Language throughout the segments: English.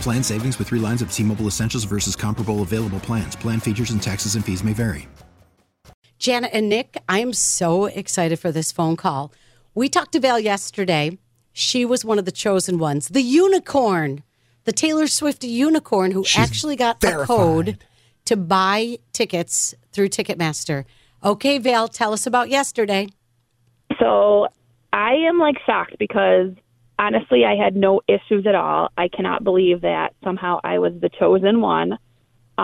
Plan savings with 3 lines of T-Mobile Essentials versus comparable available plans. Plan features and taxes and fees may vary. Janet and Nick, I am so excited for this phone call. We talked to Val yesterday. She was one of the chosen ones. The unicorn, the Taylor Swift unicorn who actually got a code to buy tickets through Ticketmaster. Okay, Val, tell us about yesterday. So I am shocked because honestly, I had no issues at all. I cannot believe that somehow I was the chosen one. But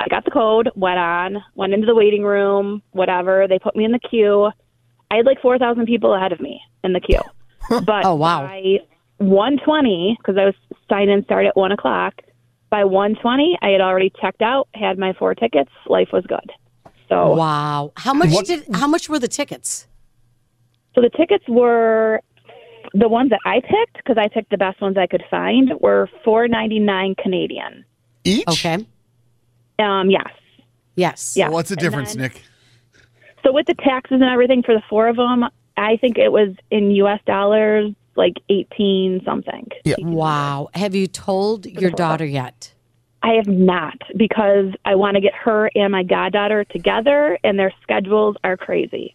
I got the code, went into the waiting room, whatever. They put me in the queue. I had 4,000 people ahead of me in the queue. But oh, wow. By 1:20, because I was signed in start at 1 o'clock, by 1:20, I had already checked out, had my 4 tickets. Life was good. So wow. How much were the tickets? So the tickets were... The ones that I picked, because I picked the best ones I could find, were $4.99 Canadian. Each? Okay. Yes. Well, what's the difference, Nick? So with the taxes and everything for the 4 of them, I think it was in U.S. dollars, 18 something. Yeah. Wow. Have you told your daughter yet? I have not, because I want to get her and my goddaughter together, and their schedules are crazy.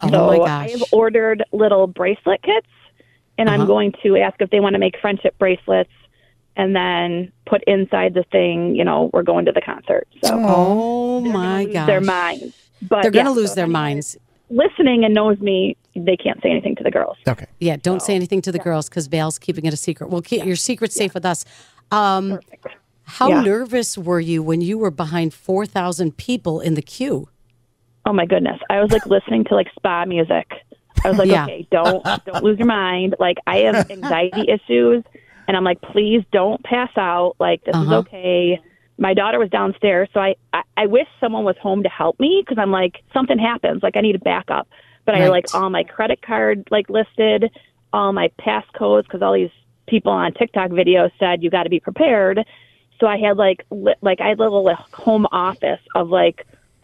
Oh, my gosh. I have ordered little bracelet kits. And I'm going to ask if they want to make friendship bracelets and then put inside the thing, we're going to the concert. So, oh, my gosh. They're mine. But they're going to lose their minds. Listening and knows me, they can't say anything to the girls. Okay. Yeah, don't say anything to the girls because Val's keeping it a secret. We'll keep your secret safe with us. Perfect. How nervous were you when you were behind 4,000 people in the queue? Oh, my goodness. I was listening to spa music. I was okay, don't lose your mind. I have anxiety issues, and I'm please don't pass out. This is okay. My daughter was downstairs, so I wish someone was home to help me because I'm something happens. I need a backup. But right. I all my credit card listed, all my passcodes, because all these people on TikTok videos said you got to be prepared. So I had I had a little home office of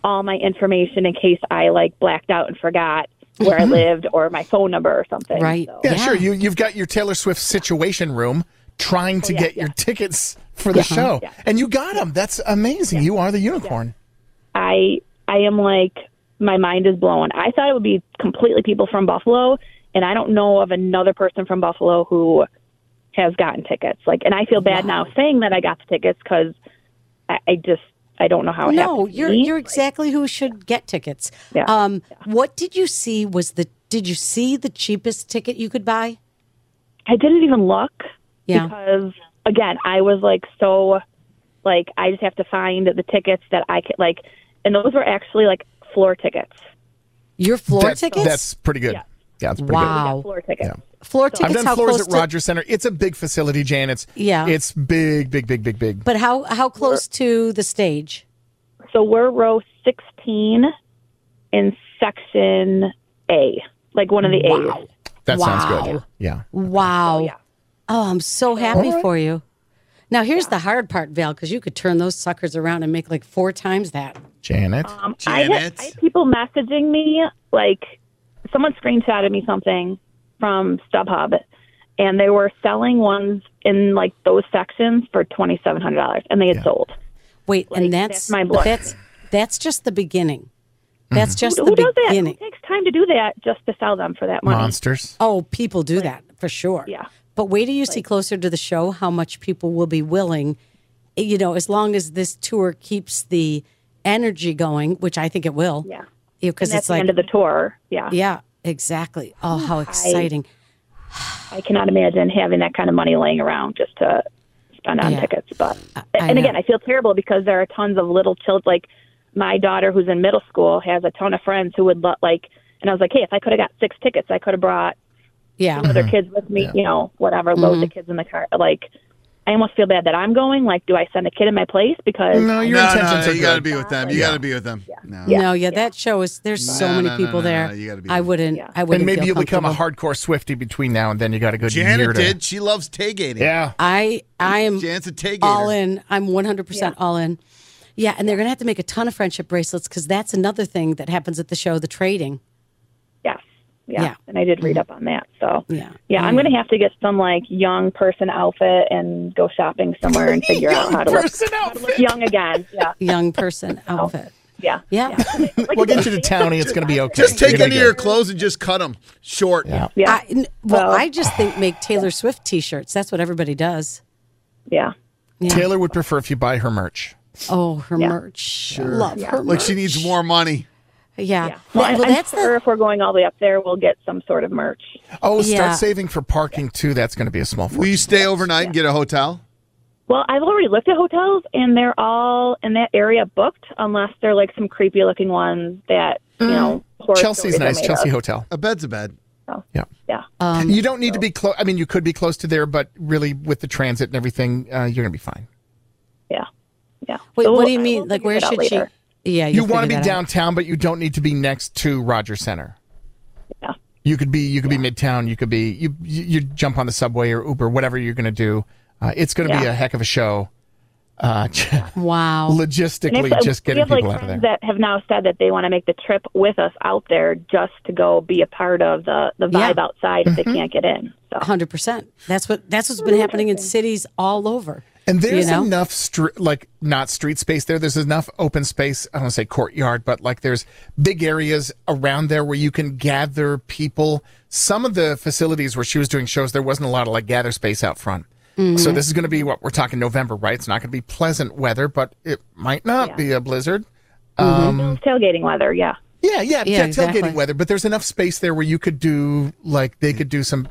all my information in case I blacked out and forgot where I lived or my phone number or something. Right. So. Yeah, sure. You've got your Taylor Swift situation room trying to get your tickets for the show. Yeah. And you got them. That's amazing. Yeah. You are the unicorn. Yeah. I am my mind is blown. I thought it would be completely people from Buffalo, and I don't know of another person from Buffalo who has gotten tickets. And I feel bad now saying that I got the tickets because I don't know how it happened. No, you're exactly who should get tickets. Yeah. What did you see did you see the cheapest ticket you could buy? I didn't even look because again, I was I just have to find the tickets that I could and those were actually floor tickets. Your floor tickets? That's pretty good. Yeah. Yeah, that's pretty good. Floor tickets. Yeah. Floor tickets. I've done floors at Rogers Centre. It's a big facility, Jan. It's big. But how close to the stage? So we're row 16 in section A, one of the A's. That sounds good. Yeah. Wow. So, oh, I'm so happy for you. Now, here's the hard part, Val, because you could turn those suckers around and make 4 times that. Janet. I had people messaging me someone screenshotted me something from StubHub, and they were selling ones in those sections for $2,700, and they had sold. Wait, and that's my blood. That's just the beginning. That's just who the beginning. Does that? It takes time to do that just to sell them for that money. Monsters. Oh, people do that for sure. Yeah, But wait till you see closer to the show how much people will be willing, you know, as long as this tour keeps the energy going, which I think it will. Yeah. Because it's the end of the tour. Yeah. Yeah, exactly. Oh, how exciting. I cannot imagine having that kind of money laying around just to spend on tickets. But and again, I feel terrible because there are tons of little children. Like my daughter who's in middle school has a ton of friends who would like, and I was like, hey, if I could have got 6 tickets, I could have brought other kids with me, you know, whatever, load the kids in the car. Like, I almost feel bad that I'm going. Like, do I send a kid in my place? Because no, you got to be with them. You got to be with them. That show is. There's so many people there. You got to be. I wouldn't. And maybe you'll become a hardcore Swiftie between now and then. You got to go. Janet did. She loves tailgating. Yeah. I am. Janet's a tailgater. All in. I'm 100% all in. Yeah, and they're gonna have to make a ton of friendship bracelets because that's another thing that happens at the show. The trading. Yeah, and I did read up on that. So, I'm going to have to get some, like, young person outfit and go shopping somewhere and figure out how to look young again. Yeah. Young person outfit. Yeah. Like, we'll get you to Townie. It's going to be okay. Just take any of your clothes and just cut them short. Yeah. I just think make Taylor Swift T-shirts. That's what everybody does. Yeah. Taylor would prefer if you buy her merch. Oh, her merch. Sure. Love her merch. Like, she needs more money. Yeah. Well, I'm sure if we're going all the way up there, we'll get some sort of merch. Oh, start saving for parking, too. That's going to be a small fortune. Will you stay overnight and get a hotel? Well, I've already looked at hotels, and they're all in that area booked, unless they're like some creepy-looking ones that, you know, Chelsea's nice. Chelsea Hotel. A bed's a bed. Oh. Yeah. You don't need to be close. I mean, you could be close to there, but really with the transit and everything, you're going to be fine. Yeah. Wait, so what do you mean? Like, where should she... Yeah, you want to be downtown, but you don't need to be next to Rogers Centre. Yeah, you could be midtown. You could be you jump on the subway or Uber, whatever you're going to do. It's going to be a heck of a show. Wow, logistically, just getting people out of there. That have now said that they want to make the trip with us out there just to go be a part of the vibe outside if they can't get in. 100%. That's what's been happening in cities all over. And there's enough, not street space there. There's enough open space. I don't want to say courtyard, but like there's big areas around there where you can gather people. Some of the facilities where she was doing shows, there wasn't a lot of like gather space out front. Mm-hmm. So this is going to be what we're talking November, right? It's not going to be pleasant weather, but it might not be a blizzard. Tailgating weather, yeah. Yeah, exactly. Tailgating weather. But there's enough space there where you could do like they could do some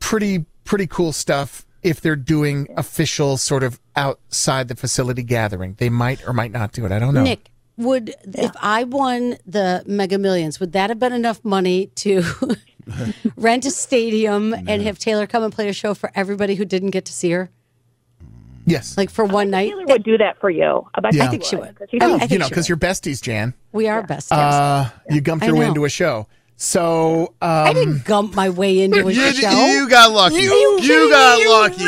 pretty cool stuff. If they're doing official sort of outside the facility gathering, they might or might not do it. I don't know. Nick, if I won the Mega Millions, would that have been enough money to rent a stadium and have Taylor come and play a show for everybody who didn't get to see her? Yes. Like for one night? Taylor would do that for you. I think she would. Because you're besties, Jan. We are besties. You gumped your way into a show. So I didn't gump my way into a show. You got lucky. You got lucky.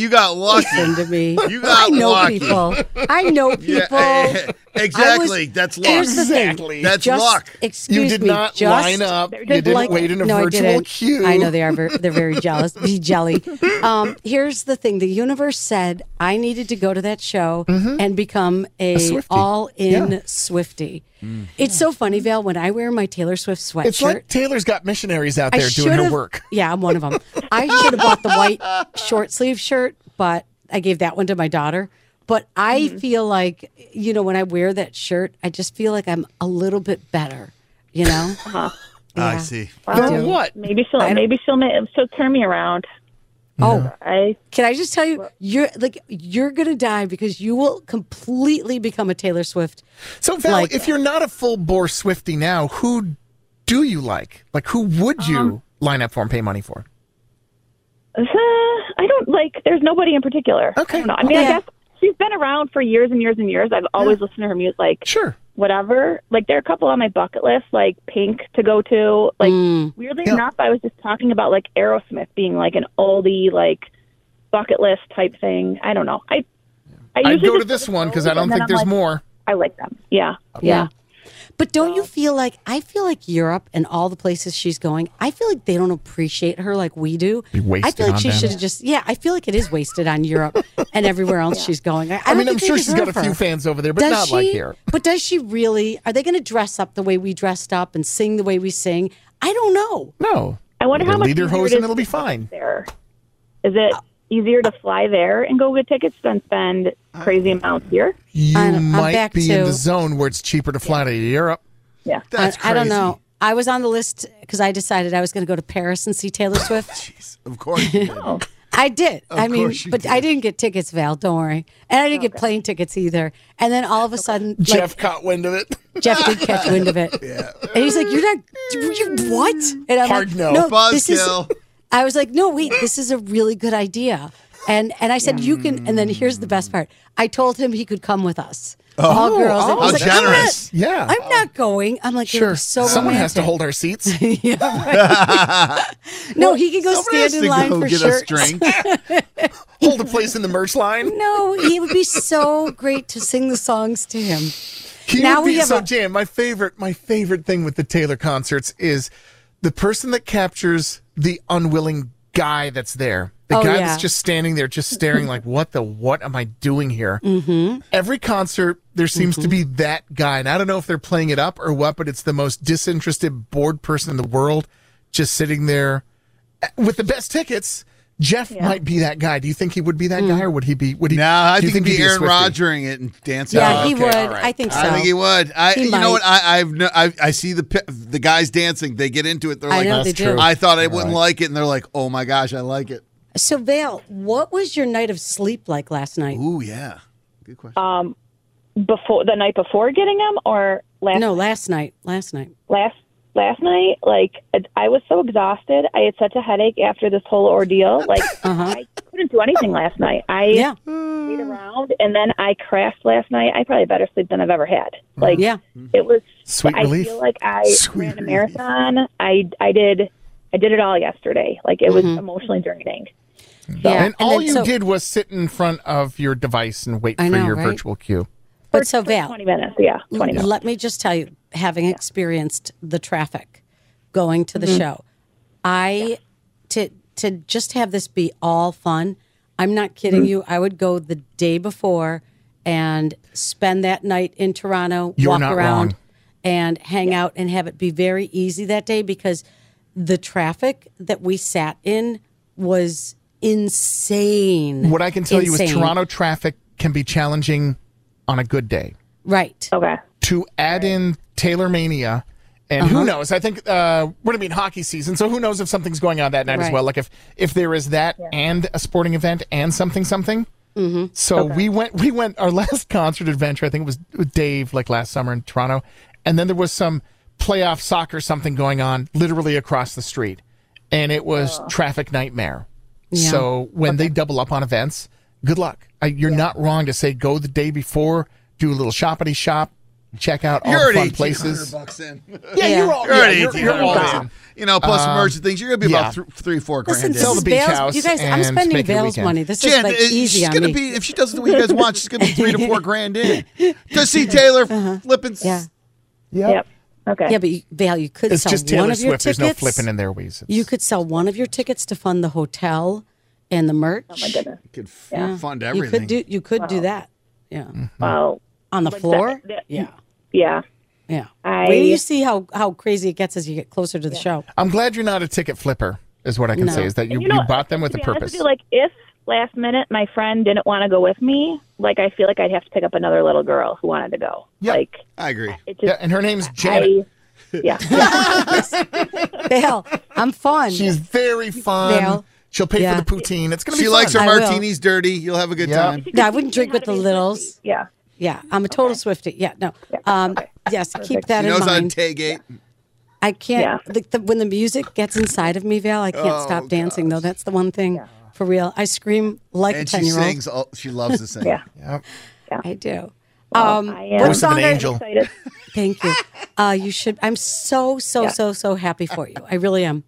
You got lucky. Listen to me. You got lucky. I know people. Yeah, exactly. That's luck. Exactly. That's luck. Excuse me. You did not line up. You didn't wait in a virtual queue. I know they are. They're very jealous. Be jelly. Here's the thing. The universe said I needed to go to that show and become a all-in Swiftie. It's so funny, Val, when I wear my Taylor Swift sweatshirt. It's like Taylor's got missionaries out there doing her work. Yeah, I'm one of them. I should have bought the white short sleeve shirt, but I gave that one to my daughter. But I feel like, you know, when I wear that shirt, I just feel like I'm a little bit better, you know? Yeah. I see. Well, what? Maybe she'll turn me around. Oh, can I just tell you, you're going to die because you will completely become a Taylor Swift. So, Val, if you're not a full-bore Swiftie now, who do you like? Like, who would you line up for and pay money for? I don't there's nobody in particular. Okay. I don't know. I mean, I guess she's been around for years and years and years. I've always listened to her music, whatever. Like, there are a couple on my bucket list, like Pink to go to. Like, weirdly enough, I was just talking about, like, Aerosmith being, like, an oldie, like, bucket list type thing. I don't know. I usually go to this one because I don't think there's more. I like them. Yeah. Okay. Yeah. But don't you feel like, I feel like Europe and all the places she's going, I feel like they don't appreciate her like we do. I feel like she should have just, I feel like it is wasted on Europe and everywhere else she's going. I mean, I'm sure she's got a few fans over there, but not like here. But does she really, are they going to dress up the way we dressed up and sing the way we sing? I don't know. No. I wonder how much easier it is, and it'll be fine. There. Is it easier to fly there and go get tickets than spend crazy amounts here? You might be in the zone where it's cheaper to fly to Europe. Yeah, that's crazy. I don't know. I was on the list because I decided I was going to go to Paris and see Taylor Swift. Jeez, of course you did. I did. I didn't get tickets, Val. Don't worry. And I didn't get plane tickets either. And then all of a sudden, Jeff caught wind of it. Jeff did catch wind of it. Yeah. And he's like, "You're what?" And I'm no. Buzzkill. I was like, "No, wait. This is a really good idea." And I said, "You can." And then here's the best part. I told him he could come with us. Oh, all girls. Oh, how generous. Like, I'm not going. I'm like, sure. So someone romantic. Has to hold our seats. No, he can go stand in line for shirts. Hold a place in the merch line. No, it would be so great to sing the songs to him. He now would be so jam. My favorite thing with the Taylor concerts is the person that captures the unwilling guy that's there. The guy that's just standing there, just staring like, what am I doing here? Mm-hmm. Every concert, there seems to be that guy. And I don't know if they're playing it up or what, but it's the most disinterested, bored person in the world just sitting there with the best tickets. Jeff might be that guy. Do you think he would be that guy, or would he be? Would he? No, I think he'd be Aaron Rodgering it and dancing. Yeah, he would. Right. I think so. I think he would. You know what? I see the guys dancing. They get into it. They're like, I thought I wouldn't like it, and they're like, oh my gosh, I like it. So, Val, what was your night of sleep like last night? Ooh, yeah. Good question. Before the night before getting them, or last? No, last night. Last night, like, I was so exhausted. I had such a headache after this whole ordeal. Like, I couldn't do anything last night. I stayed around, and then I crashed last night. I probably had better sleep than I've ever had. Like, it was sweet relief. I feel like I ran a marathon. I did it all yesterday. Like, it was emotionally draining. So. Yeah. And you did was sit in front of your device and wait for your virtual queue. But so, Val, 20 minutes, yeah. 20 minutes. Let me just tell you, having experienced the traffic going to the show, to just have this be all fun, I'm not kidding you, I would go the day before and spend that night in Toronto, walk around and hang out and have it be very easy that day, because the traffic that we sat in was insane. What I can tell you is Toronto traffic can be challenging on a good day. Right. Okay. To add in Taylor Mania, and who knows? I think we're going to be in hockey season, so who knows if something's going on that night as well. Like if there is that and a sporting event and something. Mm-hmm. So we went our last concert adventure, I think it was with Dave, like last summer in Toronto, and then there was some playoff soccer something going on literally across the street, and it was traffic nightmare. Yeah. So when they double up on events, good luck. You're not wrong to say go the day before, do a little shoppity shop, check out all the fun places. $1,800 in. You're already $1,800 in. You know, plus emergency things. You're going to be about $3-4 grand. Listen, sell the beach house. You guys, I'm spending Vale's money. This is like easy on me. If she doesn't do what you guys want, she's going to be $3-4 grand in to see Taylor flipping. Yep. Okay. Yeah, but Val, you could sell just one of your tickets. There's no flipping in their ways. You could sell one of your tickets to fund the hotel and the merch. Oh my goodness! You could fund everything. You could do that. Yeah. Wow. On the floor. Yeah. Wait till you see how crazy it gets as you get closer to the show. I'm glad you're not a ticket flipper. Is what I can say is that you bought them with a purpose. Like if last minute my friend didn't want to go with me, like I feel like I'd have to pick up another little girl who wanted to go. Yeah, like I agree. And her name's Janet. Bale, I'm fun. She's very fun. Bale. She'll pay for the poutine. It's gonna be. She likes her martinis dirty. You'll have a good time. No, I wouldn't drink with the littles. Yeah. I'm a total Swiftie. Yeah. No. Yes. Perfect. Keep that in mind. She knows on Taygate. I can't. When the music gets inside of me, Val, I can't stop dancing though. That's the one thing. Yeah. For real, I scream like a 10-year-old. And she sings. She loves to sing. Yeah, I do. Well, what song are you excited? Thank you. You should. I'm so happy for you. I really am.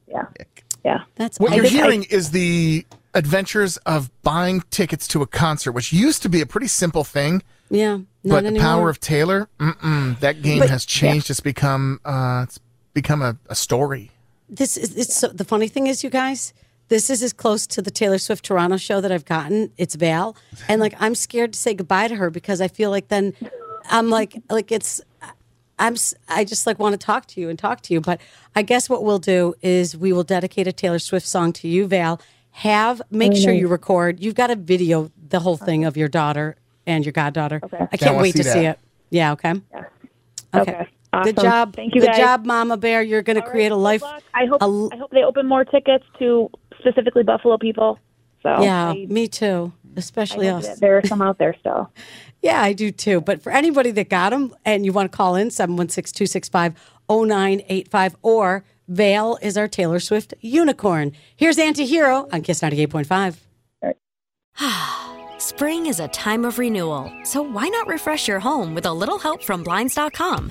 Yeah. That's what you're hearing is the adventures of buying tickets to a concert, which used to be a pretty simple thing. Yeah, but anymore. The power of Taylor, that game has changed. Yeah. It's become a story. The funny thing is, you guys. This is as close to the Taylor Swift Toronto show that I've gotten. It's Val. And, like, I'm scared to say goodbye to her because I feel like then I'm like it's I just like want to talk to you. But I guess what we'll do is we will dedicate a Taylor Swift song to you, Val. Make sure you record. You've got to video the whole thing of your daughter and your goddaughter. Okay. I can't wait to see it. Yeah. Okay. Yeah. Okay. Awesome. Good job. Thank you, guys. Good job, Mama Bear. You're going to create a life. I hope they open more tickets to specifically Buffalo people. So yeah, me too. Especially us. There are some out there still. Yeah, I do too. But for anybody that got them and you want to call in, 716-265-0985, or Vale is our Taylor Swift unicorn. Here's Antihero on Kiss 98.5. All right. Spring is a time of renewal, so why not refresh your home with a little help from blinds.com?